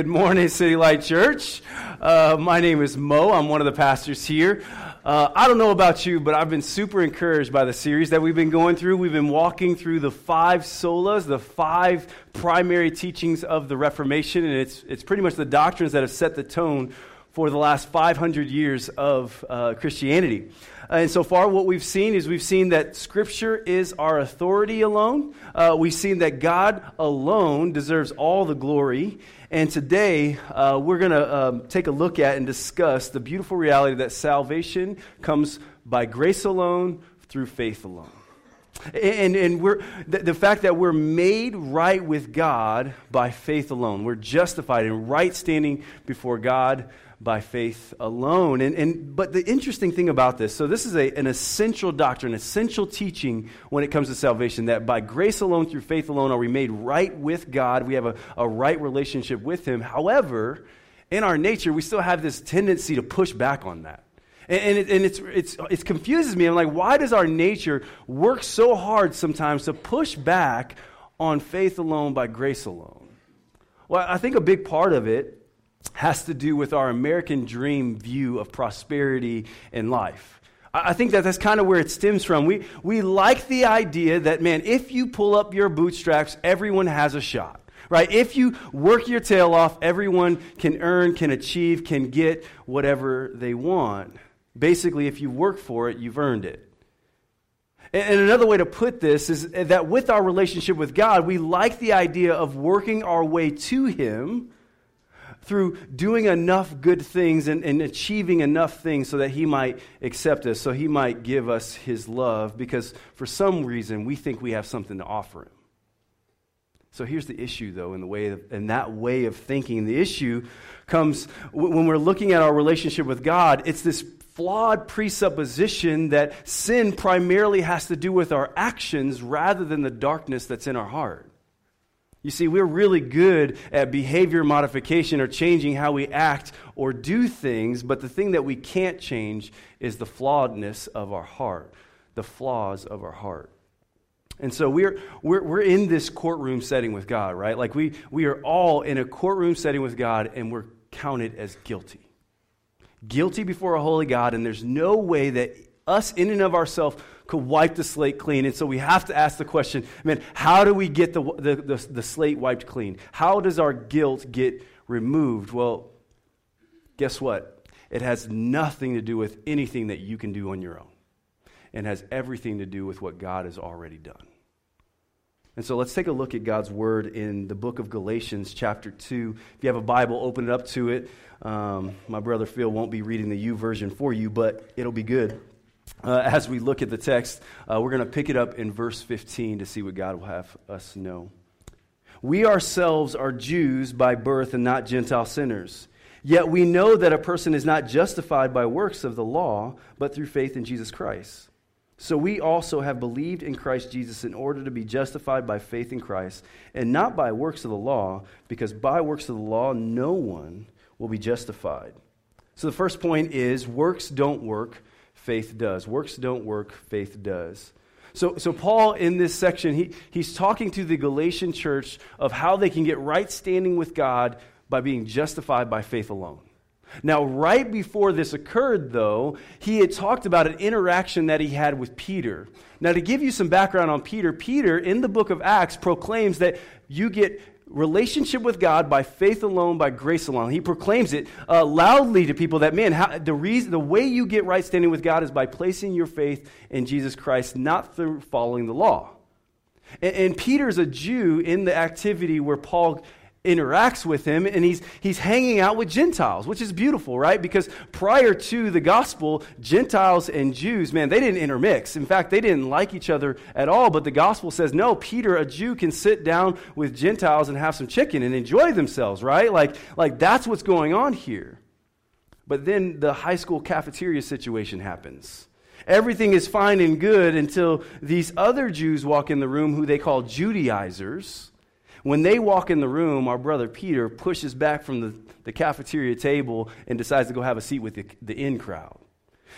Good morning, City Light Church. My name is Mo. I'm one of the pastors here. I don't know about you, but I've been super encouraged by the series that we've been going through. We've been walking through the five solas, the five primary teachings of the Reformation, and it's pretty much the doctrines that have set the tone for the last 500 years of Christianity. And so far, what we've seen is that Scripture is our authority alone. We've seen that God alone deserves all the glory. And today, we're going to take a look at and discuss the beautiful reality that salvation comes by grace alone, through faith alone. And the fact that we're made right with God by faith alone. We're justified in right standing before God by faith alone. But the interesting thing about this, so this is an essential doctrine, essential teaching when it comes to salvation, that by grace alone, through faith alone, are we made right with God. We have a right relationship with Him. However, in our nature, we still have this tendency to push back on that. And it confuses me. I'm like, why does our nature work so hard sometimes to push back on faith alone by grace alone? Well, I think a big part of it has to do with our American dream view of prosperity and life. I think that that's kind of where it stems from. We like the idea that, man, if you pull up your bootstraps, everyone has a shot. Right? If you work your tail off, everyone can earn, can achieve, can get whatever they want. Basically, if you work for it, you've earned it. And another way to put this is that with our relationship with God, we like the idea of working our way to Him through doing enough good things and achieving enough things so that He might accept us, so He might give us His love, because for some reason we think we have something to offer Him. So here's the issue, though, in that way of thinking. The issue comes when we're looking at our relationship with God. It's this flawed presupposition that sin primarily has to do with our actions rather than the darkness that's in our heart. You see, we're really good at behavior modification or changing how we act or do things, but the thing that we can't change is the flawedness of our heart, the flaws of our heart. And so we're in this courtroom setting with God, right? Like we are all in a courtroom setting with God, and we're counted as guilty. Guilty before a holy God, and there's no way that us in and of ourselves could wipe the slate clean. And so we have to ask the question, man, how do we get the slate wiped clean? How does our guilt get removed? Well, guess what? It has nothing to do with anything that you can do on your own. It has everything to do with what God has already done. And so let's take a look at God's Word in the book of Galatians chapter 2. If you have a Bible, open it up to it. My brother Phil won't be reading the U version for you, but it'll be good. As we look at the text, we're going to pick it up in verse 15 to see what God will have us know. We ourselves are Jews by birth and not Gentile sinners. Yet we know that a person is not justified by works of the law, but through faith in Jesus Christ. So we also have believed in Christ Jesus in order to be justified by faith in Christ, and not by works of the law, because by works of the law no one will be justified. So the first point is, works don't work. Faith does. Works don't work, faith does. So Paul, in this section, he's talking to the Galatian church of how they can get right standing with God by being justified by faith alone. Now, right before this occurred, though, he had talked about an interaction that he had with Peter. Now, to give you some background on Peter, Peter, in the book of Acts, proclaims that you get relationship with God by faith alone, by grace alone. He proclaims it loudly to people that, man, the way you get right standing with God is by placing your faith in Jesus Christ, not through following the law. And Peter's a Jew in the activity where Paul interacts with him, and he's hanging out with Gentiles, which is beautiful, right? Because prior to the gospel, Gentiles and Jews, man, they didn't intermix. In fact, they didn't like each other at all, but the gospel says, no, Peter, a Jew, can sit down with Gentiles and have some chicken and enjoy themselves, right? Like that's what's going on here. But then the high school cafeteria situation happens. Everything is fine and good until these other Jews walk in the room who they call Judaizers. When they walk in the room, our brother Peter pushes back from the cafeteria table and decides to go have a seat with the in crowd.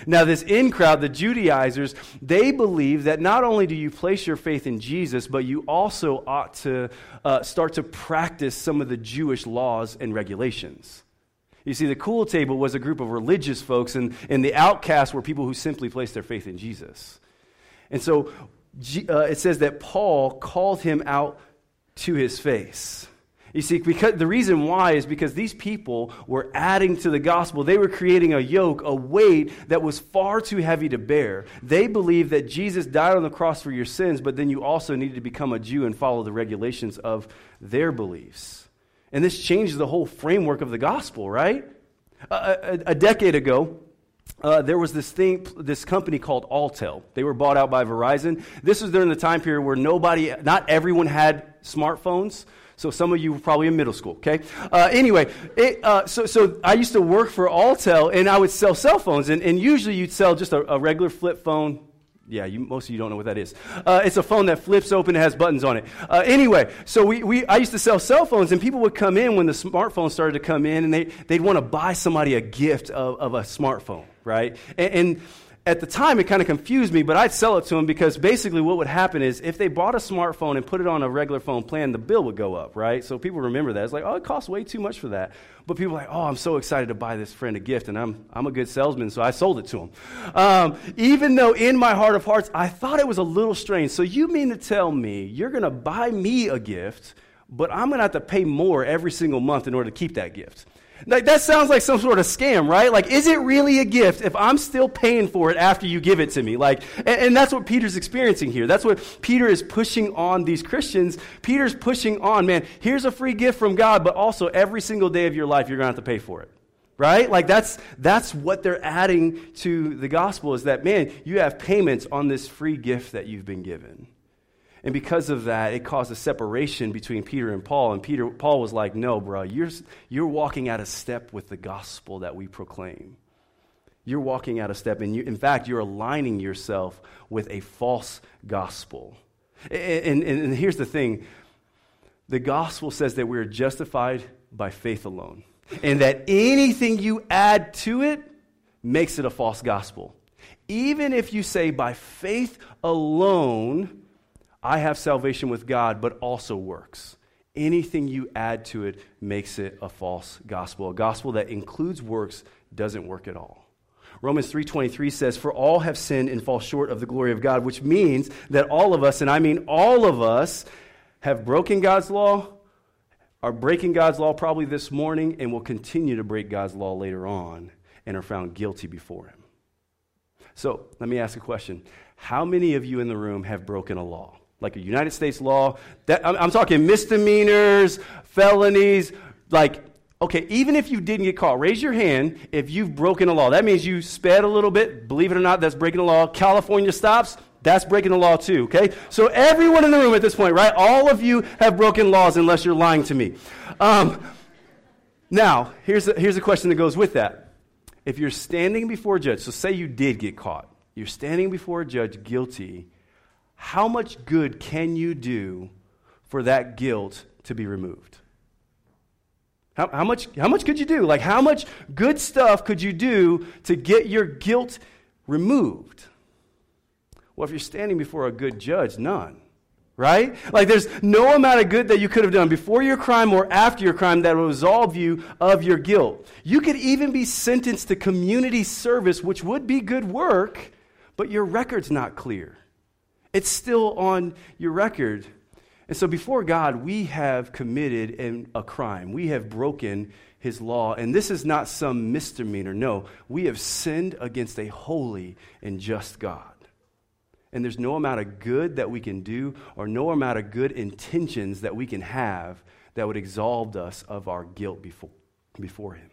Now, this in crowd, the Judaizers, they believe that not only do you place your faith in Jesus, but you also ought to start to practice some of the Jewish laws and regulations. You see, the cool table was a group of religious folks, and the outcasts were people who simply placed their faith in Jesus. And so it says that Paul called him out to his face. You see, because the reason why is because these people were adding to the gospel. They were creating a yoke, a weight that was far too heavy to bear. They believed that Jesus died on the cross for your sins, but then you also needed to become a Jew and follow the regulations of their beliefs. And this changes the whole framework of the gospel, right? A decade ago, there was this company called Alltel. They were bought out by Verizon. This was during the time period where not everyone had smartphones. So some of you were probably in middle school, okay? Anyway, so I used to work for Alltel, and I would sell cell phones. And usually you'd sell just a regular flip phone. Yeah, most of you don't know what that is. It's a phone that flips open and has buttons on it. Anyway, so I used to sell cell phones, and people would come in when the smartphones started to come in, and they'd want to buy somebody a gift of a smartphone, right? And at the time, it kind of confused me, but I'd sell it to them because basically what would happen is if they bought a smartphone and put it on a regular phone plan, the bill would go up, right? So people remember that. It's like, oh, it costs way too much for that. But people are like, oh, I'm so excited to buy this friend a gift, and I'm a good salesman, so I sold it to them. Even though in my heart of hearts, I thought it was a little strange. So you mean to tell me you're going to buy me a gift, but I'm going to have to pay more every single month in order to keep that gift? Like, that sounds like some sort of scam, right? Like, is it really a gift if I'm still paying for it after you give it to me? Like, and that's what Peter's experiencing here. That's what Peter is pushing on these Christians. Peter's pushing on, man, here's a free gift from God, but also every single day of your life, you're going to have to pay for it, right? Like, that's what they're adding to the gospel is that, man, you have payments on this free gift that you've been given. And because of that, it caused a separation between Peter and Paul. And Paul was like, no, bro, you're walking out of step with the gospel that we proclaim. You're walking out of step. And in fact, you're aligning yourself with a false gospel. And here's the thing. The gospel says that we are justified by faith alone. And that anything you add to it makes it a false gospel. Even if you say by faith alone, I have salvation with God, but also works. Anything you add to it makes it a false gospel. A gospel that includes works doesn't work at all. Romans 3:23 says, "For all have sinned and fall short of the glory of God," which means that all of us, and I mean all of us, have broken God's law, are breaking God's law probably this morning, and will continue to break God's law later on, and are found guilty before Him. So let me ask a question. How many of you in the room have broken a law? Like a United States law, that I'm talking misdemeanors, felonies, like, okay, even if you didn't get caught, raise your hand if you've broken a law. That means you sped a little bit, believe it or not, that's breaking the law. California stops, that's breaking the law too, okay? So everyone in the room at this point, right, all of you have broken laws unless you're lying to me. Now, here's a question that goes with that. If you're standing before a judge, so say you did get caught, you're standing before a judge guilty, how much good can you do for that guilt to be removed? How much could you do? Like, how much good stuff could you do to get your guilt removed? Well, if you're standing before a good judge, none, right? Like, there's no amount of good that you could have done before your crime or after your crime that will absolve you of your guilt. You could even be sentenced to community service, which would be good work, but your record's not clear. It's still on your record. And so before God, we have committed a crime. We have broken His law. And this is not some misdemeanor. No, we have sinned against a holy and just God. And there's no amount of good that we can do or no amount of good intentions that we can have that would absolve us of our guilt before Him.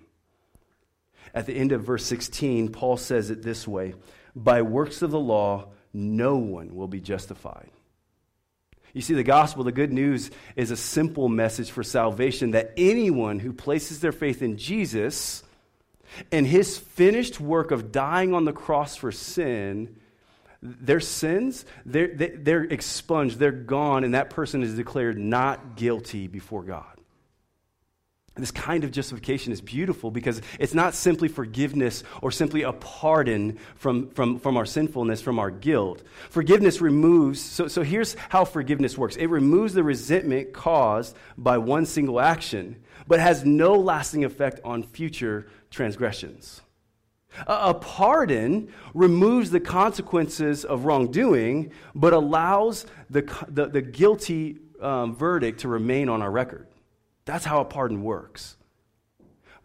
At the end of verse 16, Paul says it this way, "By works of the law, no one will be justified." You see, the gospel, the good news, is a simple message for salvation that anyone who places their faith in Jesus and His finished work of dying on the cross for sin, their sins, they're expunged, they're gone, and that person is declared not guilty before God. This kind of justification is beautiful because it's not simply forgiveness or simply a pardon from our sinfulness, from our guilt. Forgiveness removes, so here's how forgiveness works. It removes the resentment caused by one single action, but has no lasting effect on future transgressions. A pardon removes the consequences of wrongdoing, but allows the guilty verdict to remain on our record. That's how a pardon works.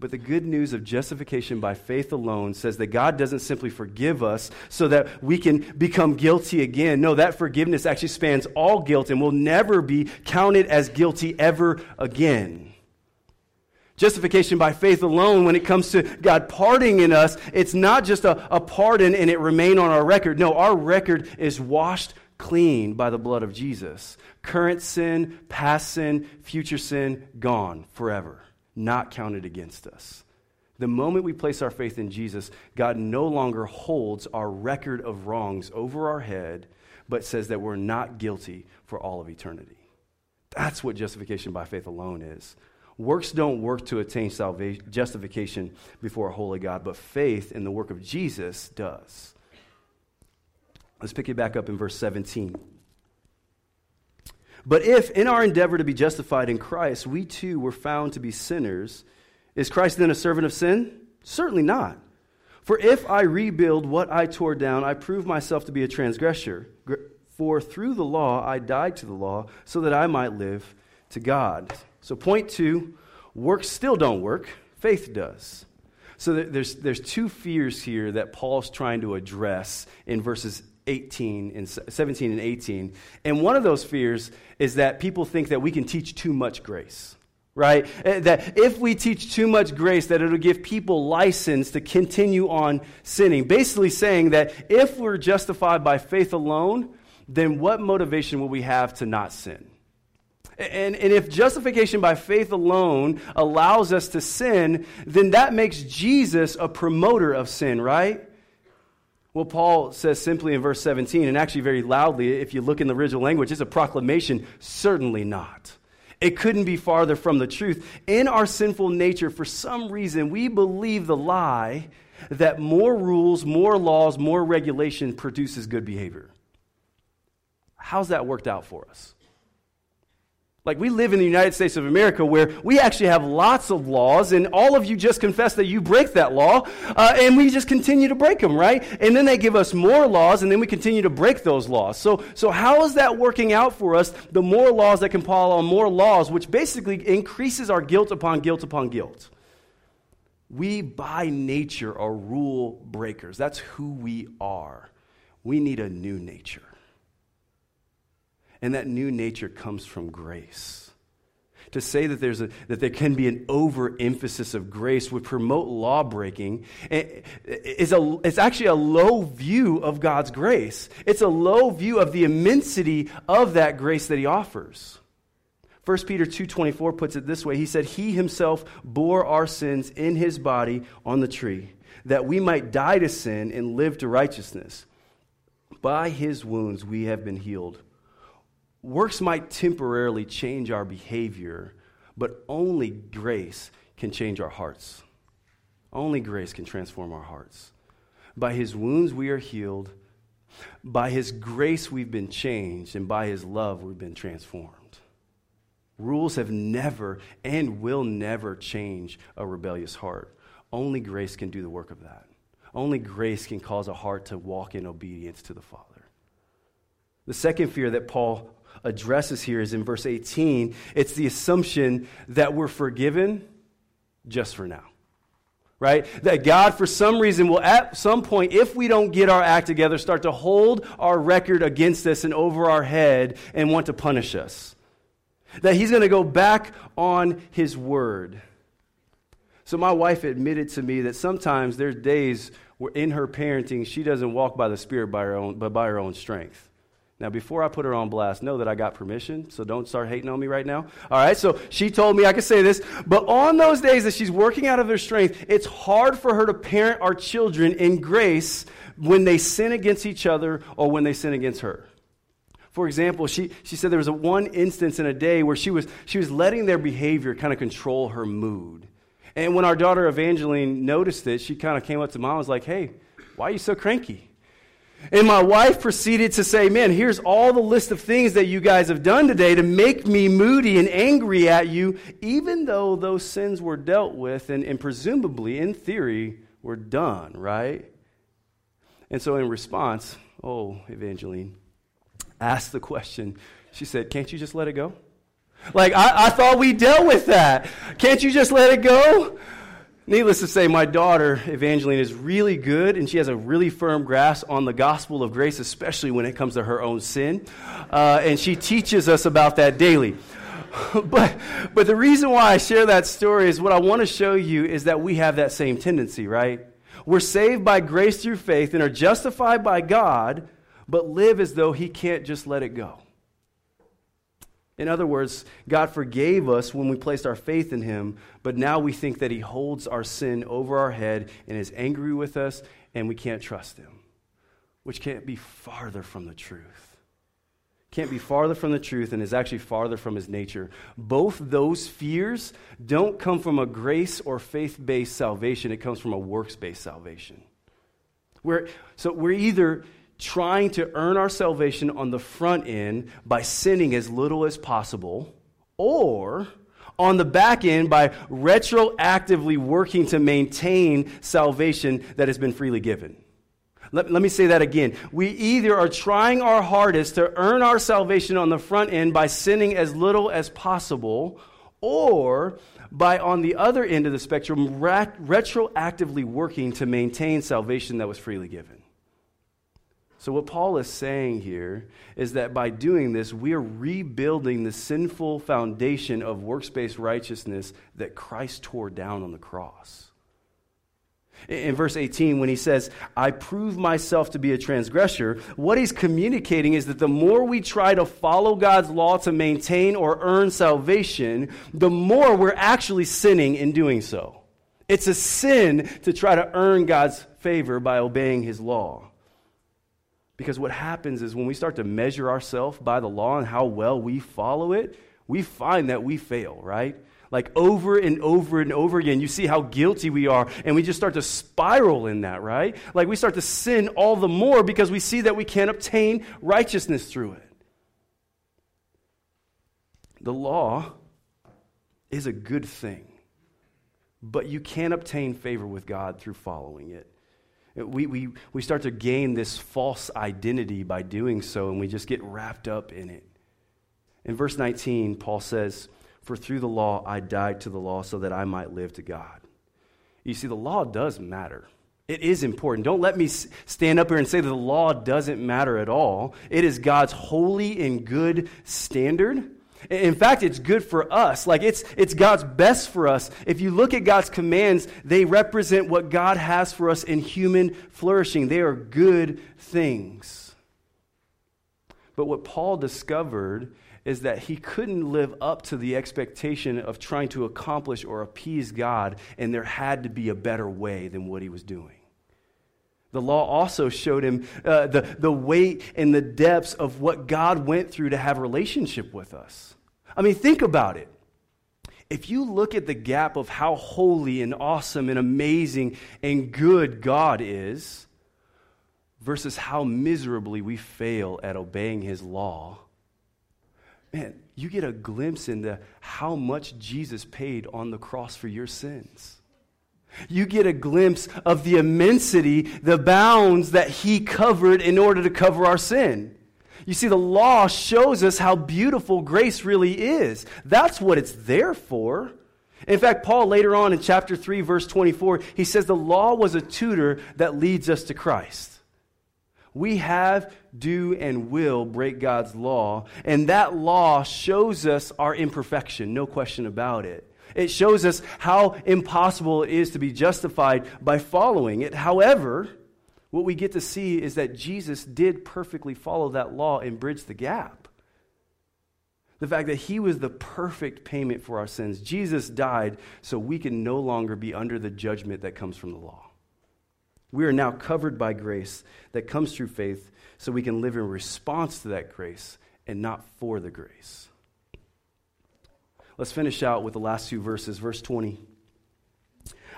But the good news of justification by faith alone says that God doesn't simply forgive us so that we can become guilty again. No, that forgiveness actually spans all guilt and will never be counted as guilty ever again. Justification by faith alone, when it comes to God pardoning us, it's not just a pardon and it remain on our record. No, our record is washed clean by the blood of Jesus. Current sin, past sin, future sin, gone forever, not counted against us. The moment we place our faith in Jesus, God no longer holds our record of wrongs over our head, but says that we're not guilty for all of eternity. That's what justification by faith alone is. Works don't work to attain salvation, justification before a holy God, but faith in the work of Jesus does. Let's pick it back up in verse 17. But if, in our endeavor to be justified in Christ, we too were found to be sinners, is Christ then a servant of sin? Certainly not. For if I rebuild what I tore down, I prove myself to be a transgressor. For through the law I died to the law, so that I might live to God. So point two, works still don't work, faith does. So there's two fears here that Paul's trying to address in verses 17 and 18. And one of those fears is that people think that we can teach too much grace, right? That if we teach too much grace, that it'll give people license to continue on sinning. Basically saying that if we're justified by faith alone, then what motivation will we have to not sin? And if justification by faith alone allows us to sin, then that makes Jesus a promoter of sin, right? Well, Paul says simply in verse 17, and actually very loudly, if you look in the original language, it's a proclamation, certainly not. It couldn't be farther from the truth. In our sinful nature, for some reason, we believe the lie that more rules, more laws, more regulation produces good behavior. How's that worked out for us? Like, we live in the United States of America where we actually have lots of laws, and all of you just confess that you break that law, and we just continue to break them, right? And then they give us more laws, and then we continue to break those laws. So how is that working out for us, the more laws that compile on more laws, which basically increases our guilt upon guilt upon guilt? We, by nature, are rule breakers. That's who we are. We need a new nature. And that new nature comes from grace. To say that there can be an overemphasis of grace would promote law breaking. It's actually a low view of God's grace. It's a low view of the immensity of that grace that He offers. 1 Peter 2:24 puts it this way. He said, "He Himself bore our sins in His body on the tree, that we might die to sin and live to righteousness. By His wounds we have been healed." Works might temporarily change our behavior, but only grace can change our hearts. Only grace can transform our hearts. By His wounds we are healed. By His grace we've been changed, and by His love we've been transformed. Rules have never and will never change a rebellious heart. Only grace can do the work of that. Only grace can cause a heart to walk in obedience to the Father. The second fear that Paul addresses here is in verse 18. It's the assumption that we're forgiven just for now, right? That God, for some reason, will at some point, if we don't get our act together, start to hold our record against us and over our head and want to punish us. That He's going to go back on His word. So my wife admitted to me that sometimes there's days where in her parenting, she doesn't walk by the Spirit but by her own strength. Now, before I put her on blast, know that I got permission, so don't start hating on me right now. All right, so she told me I could say this, but on those days that she's working out of her strength, it's hard for her to parent our children in grace when they sin against each other or when they sin against her. For example, she said there was one instance in a day where she was letting their behavior kind of control her mood. And when our daughter Evangeline noticed it, she kind of came up to Mom and was like, "Hey, why are you so cranky?" And my wife proceeded to say, "Man, here's all the list of things that you guys have done today to make me moody and angry at you," even though those sins were dealt with and presumably, in theory, were done, right? And so in response, Evangeline asked the question. She said, "Can't you just let it go? Like, I thought we dealt with that. Can't you just let it go?" Needless to say, my daughter, Evangeline, is really good, and she has a really firm grasp on the gospel of grace, especially when it comes to her own sin. And she teaches us about that daily. But the reason why I share that story is what I want to show you is that we have that same tendency, right? We're saved by grace through faith and are justified by God, but live as though He can't just let it go. In other words, God forgave us when we placed our faith in Him, but now we think that He holds our sin over our head and is angry with us, and we can't trust Him, which can't be farther from the truth. Can't be farther from the truth and is actually farther from His nature. Both those fears don't come from a grace or faith-based salvation. It comes from a works-based salvation. We're either trying to earn our salvation on the front end by sinning as little as possible, or on the back end by retroactively working to maintain salvation that has been freely given. Let me say that again. We either are trying our hardest to earn our salvation on the front end by sinning as little as possible, or by, on the other end of the spectrum, retroactively working to maintain salvation that was freely given. So what Paul is saying here is that by doing this, we are rebuilding the sinful foundation of works-based righteousness that Christ tore down on the cross. In verse 18, when he says, "I prove myself to be a transgressor," what he's communicating is that the more we try to follow God's law to maintain or earn salvation, the more we're actually sinning in doing so. It's a sin to try to earn God's favor by obeying His law. Because what happens is when we start to measure ourselves by the law and how well we follow it, we find that we fail, right? Like over and over and over again, you see how guilty we are, and we just start to spiral in that, right? Like we start to sin all the more because we see that we can't obtain righteousness through it. The law is a good thing, but you can't obtain favor with God through following it. We start to gain this false identity by doing so, and we just get wrapped up in it. In verse 19, Paul says, "For through the law I died to the law so that I might live to God." You see, the law does matter. It is important. Don't let me stand up here and say that the law doesn't matter at all. It is God's holy and good standard. In fact, it's good for us. Like it's God's best for us. If you look at God's commands, they represent what God has for us in human flourishing. They are good things. But what Paul discovered is that he couldn't live up to the expectation of trying to accomplish or appease God, and there had to be a better way than what he was doing. The law also showed him the weight and the depths of what God went through to have a relationship with us. I mean, think about it. If you look at the gap of how holy and awesome and amazing and good God is versus how miserably we fail at obeying His law, man, you get a glimpse into how much Jesus paid on the cross for your sins. You get a glimpse of the immensity, the bounds that He covered in order to cover our sin. You see, the law shows us how beautiful grace really is. That's what it's there for. In fact, Paul later on in chapter 3, verse 24, he says the law was a tutor that leads us to Christ. We have, do, and will break God's law, and that law shows us our imperfection, no question about it. It shows us how impossible it is to be justified by following it. However, what we get to see is that Jesus did perfectly follow that law and bridge the gap. The fact that He was the perfect payment for our sins. Jesus died so we can no longer be under the judgment that comes from the law. We are now covered by grace that comes through faith so we can live in response to that grace and not for the grace. Let's finish out with the last two verses. Verse 20.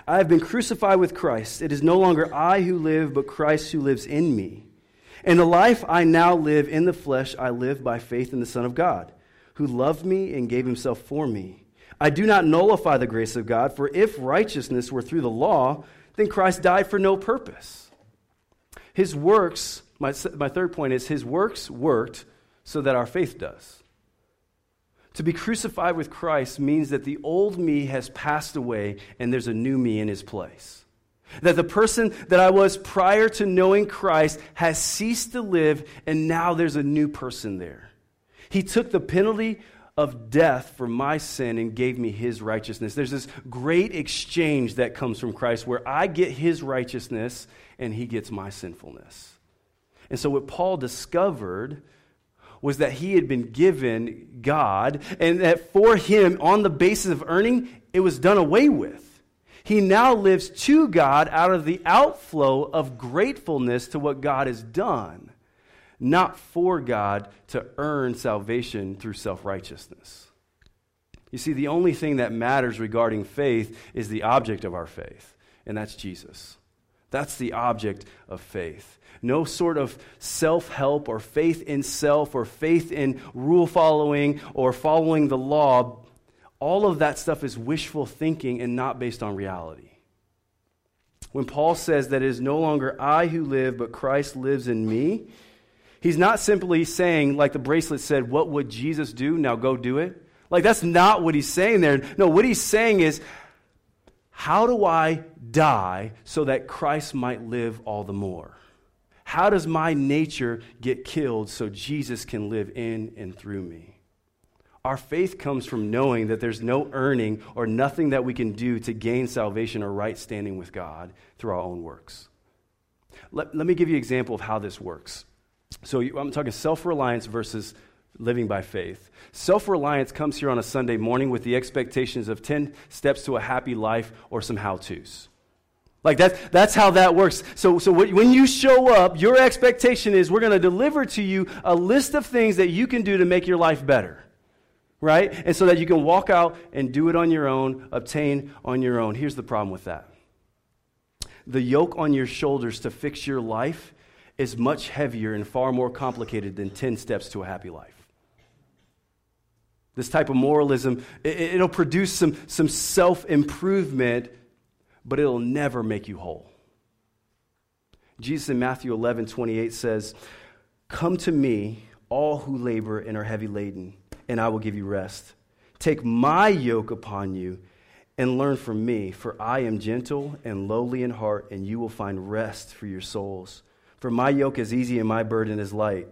I have been crucified with Christ. It is no longer I who live, but Christ who lives in me. And the life I now live in the flesh, I live by faith in the Son of God, who loved me and gave himself for me. I do not nullify the grace of God, for if righteousness were through the law, then Christ died for no purpose. His works, my third point is, his works worked so that our faith does. To be crucified with Christ means that the old me has passed away and there's a new me in his place. That the person that I was prior to knowing Christ has ceased to live, and now there's a new person there. He took the penalty of death for my sin and gave me his righteousness. There's this great exchange that comes from Christ where I get his righteousness and he gets my sinfulness. And so what Paul discovered was that he had been given God, and that for him, on the basis of earning, it was done away with. He now lives to God out of the outflow of gratefulness to what God has done, not for God to earn salvation through self-righteousness. You see, the only thing that matters regarding faith is the object of our faith, and that's Jesus. That's the object of faith. No sort of self-help or faith in self or faith in rule following or following the law. All of that stuff is wishful thinking and not based on reality. When Paul says that it is no longer I who live, but Christ lives in me, he's not simply saying, like the bracelet said, what would Jesus do? Now go do it. Like, that's not what he's saying there. No, what he's saying is, how do I die so that Christ might live all the more? How does my nature get killed so Jesus can live in and through me? Our faith comes from knowing that there's no earning or nothing that we can do to gain salvation or right standing with God through our own works. Let me give you an example of how this works. So I'm talking self-reliance versus living by faith. Self-reliance comes here on a Sunday morning with the expectations of 10 steps to a happy life or some how-tos. Like that's how that works. So when you show up, your expectation is we're going to deliver to you a list of things that you can do to make your life better, right? And so that you can walk out and do it on your own, obtain on your own. Here's the problem with that. The yoke on your shoulders to fix your life is much heavier and far more complicated than 10 steps to a happy life. This type of moralism, it'll produce some self-improvement, but it'll never make you whole. Jesus in Matthew 11:28 says, "Come to me, all who labor and are heavy laden, and I will give you rest. Take my yoke upon you and learn from me, for I am gentle and lowly in heart, and you will find rest for your souls. For my yoke is easy and my burden is light."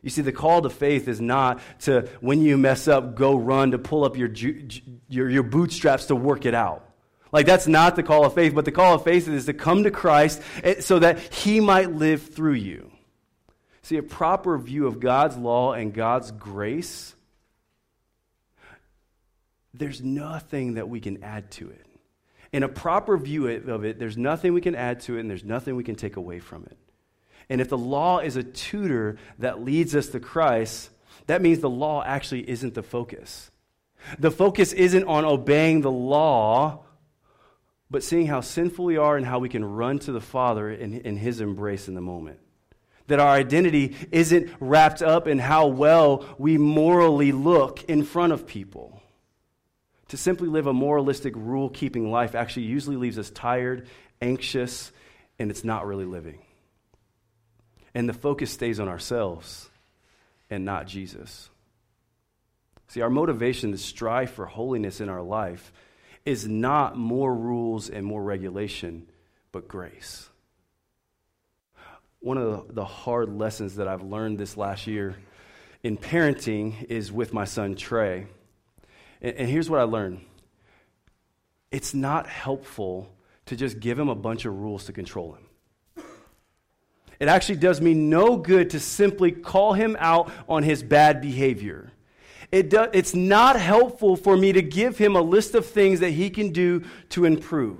You see, the call to faith is not to, when you mess up, go run to pull up your bootstraps to work it out. Like, that's not the call of faith, but the call of faith is to come to Christ so that he might live through you. See, a proper view of God's law and God's grace, there's nothing that we can add to it. In a proper view of it, there's nothing we can add to it, and there's nothing we can take away from it. And if the law is a tutor that leads us to Christ, that means the law actually isn't the focus. The focus isn't on obeying the law, but seeing how sinful we are and how we can run to the Father in his embrace in the moment. That our identity isn't wrapped up in how well we morally look in front of people. To simply live a moralistic, rule-keeping life actually usually leaves us tired, anxious, and it's not really living. And the focus stays on ourselves and not Jesus. See, our motivation to strive for holiness in our life is not more rules and more regulation, but grace. One of the hard lessons that I've learned this last year in parenting is with my son Trey. And here's what I learned. It's not helpful to just give him a bunch of rules to control him. It actually does me no good to simply call him out on his bad behavior. It's not helpful for me to give him a list of things that he can do to improve.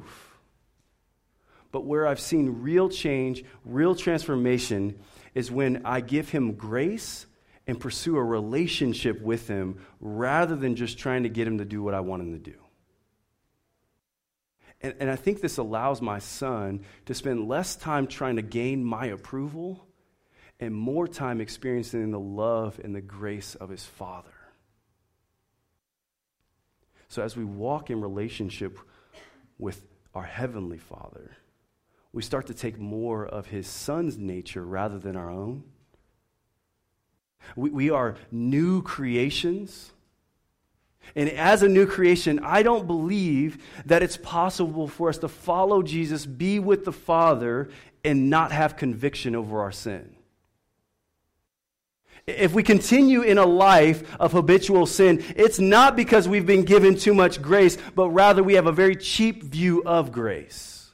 But where I've seen real change, real transformation, is when I give him grace and pursue a relationship with him rather than just trying to get him to do what I want him to do. And I think this allows my son to spend less time trying to gain my approval and more time experiencing the love and the grace of his Father. So as we walk in relationship with our Heavenly Father, we start to take more of his Son's nature rather than our own. We are new creations. And as a new creation, I don't believe that it's possible for us to follow Jesus, be with the Father, and not have conviction over our sin. If we continue in a life of habitual sin, it's not because we've been given too much grace, but rather we have a very cheap view of grace.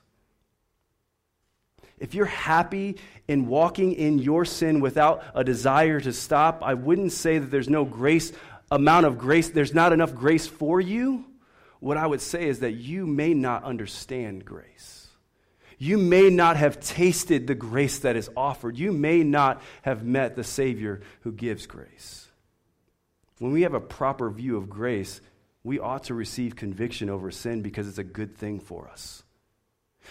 If you're happy in walking in your sin without a desire to stop, I wouldn't say that there's no grace amount of grace, there's not enough grace for you. What I would say is that you may not understand grace. You may not have tasted the grace that is offered. You may not have met the Savior who gives grace. When we have a proper view of grace, we ought to receive conviction over sin because it's a good thing for us.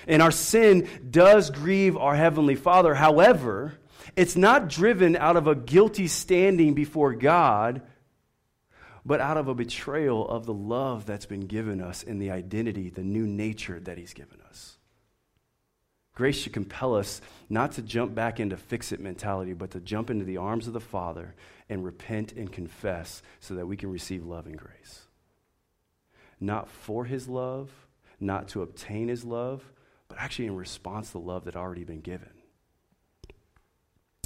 And our sin does grieve our Heavenly Father. However, it's not driven out of a guilty standing before God, but out of a betrayal of the love that's been given us and the identity, the new nature that he's given us. Grace should compel us not to jump back into fix-it mentality, but to jump into the arms of the Father and repent and confess so that we can receive love and grace. Not for his love, not to obtain his love, but actually in response to the love that already been given.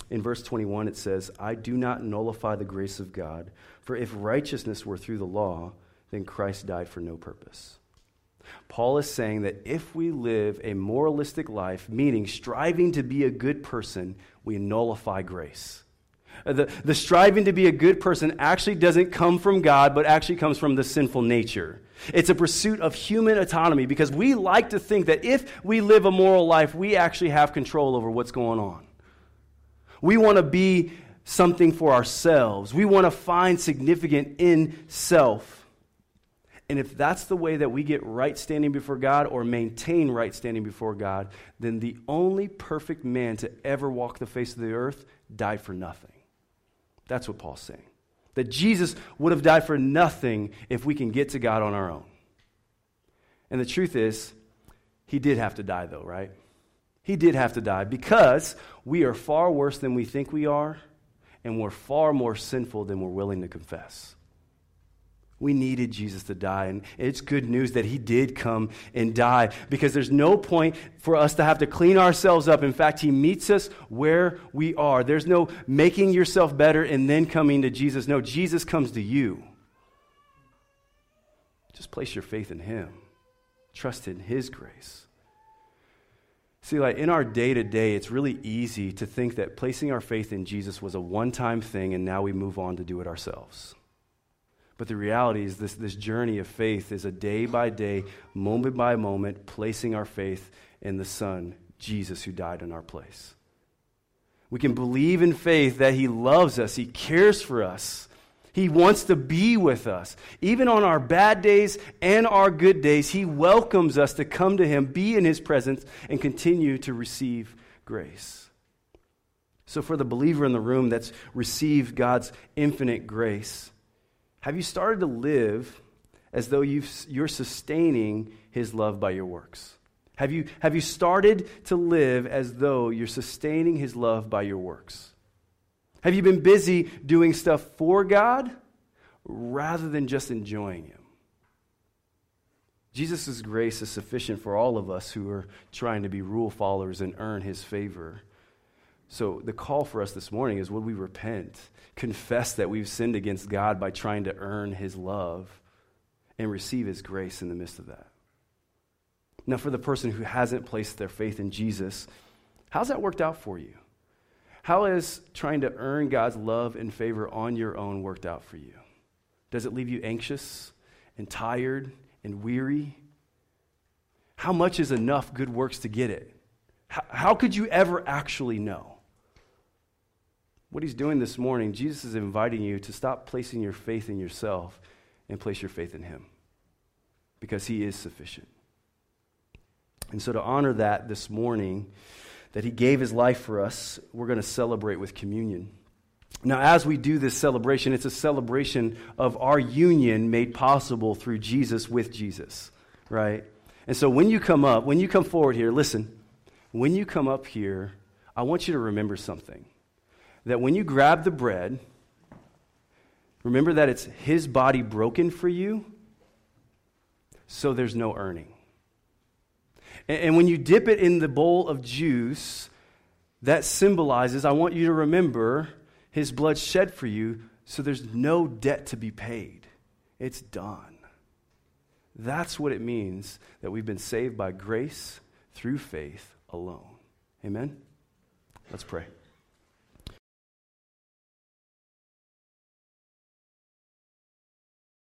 In verse 21, it says, I do not nullify the grace of God, for if righteousness were through the law, then Christ died for no purpose. Paul is saying that if we live a moralistic life, meaning striving to be a good person, we nullify grace. The striving to be a good person actually doesn't come from God, but actually comes from the sinful nature. It's a pursuit of human autonomy because we like to think that if we live a moral life, we actually have control over what's going on. We want to be something for ourselves. We want to find significance in self. And if that's the way that we get right standing before God or maintain right standing before God, then the only perfect man to ever walk the face of the earth died for nothing. That's what Paul's saying. That Jesus would have died for nothing if we can get to God on our own. And the truth is, he did have to die though, right? He did have to die because we are far worse than we think we are, and we're far more sinful than we're willing to confess. We needed Jesus to die, and it's good news that he did come and die because there's no point for us to have to clean ourselves up. In fact, he meets us where we are. There's no making yourself better and then coming to Jesus. No, Jesus comes to you. Just place your faith in him. Trust in his grace. See, like in our day-to-day, it's really easy to think that placing our faith in Jesus was a one-time thing and now we move on to do it ourselves. But the reality is this journey of faith is a day-by-day, moment-by-moment, placing our faith in the Son, Jesus, who died in our place. We can believe in faith that he loves us, he cares for us, he wants to be with us. Even on our bad days and our good days, he welcomes us to come to him, be in his presence, and continue to receive grace. So for the believer in the room that's received God's infinite grace, have you started to live as though you're sustaining his love by your works? Have you started to live as though you're sustaining his love by your works? Have you been busy doing stuff for God rather than just enjoying him? Jesus' grace is sufficient for all of us who are trying to be rule followers and earn his favor. So the call for us this morning is, would we repent, confess that we've sinned against God by trying to earn his love, and receive his grace in the midst of that? Now, for the person who hasn't placed their faith in Jesus, how's that worked out for you? How is trying to earn God's love and favor on your own worked out for you? Does it leave you anxious and tired and weary? How much is enough good works to get it? How could you ever actually know? What he's doing this morning, Jesus is inviting you to stop placing your faith in yourself and place your faith in him, because he is sufficient. And so to honor that this morning, that he gave his life for us, we're going to celebrate with communion. Now, as we do this celebration, it's a celebration of our union made possible through Jesus with Jesus, right? And so when you come up, when you come forward here, listen, when you come up here, I want you to remember something. That when you grab the bread, remember that it's his body broken for you, so there's no earning. And when you dip it in the bowl of juice, that symbolizes, I want you to remember, his blood shed for you, so there's no debt to be paid. It's done. That's what it means that we've been saved by grace through faith alone. Amen? Let's pray.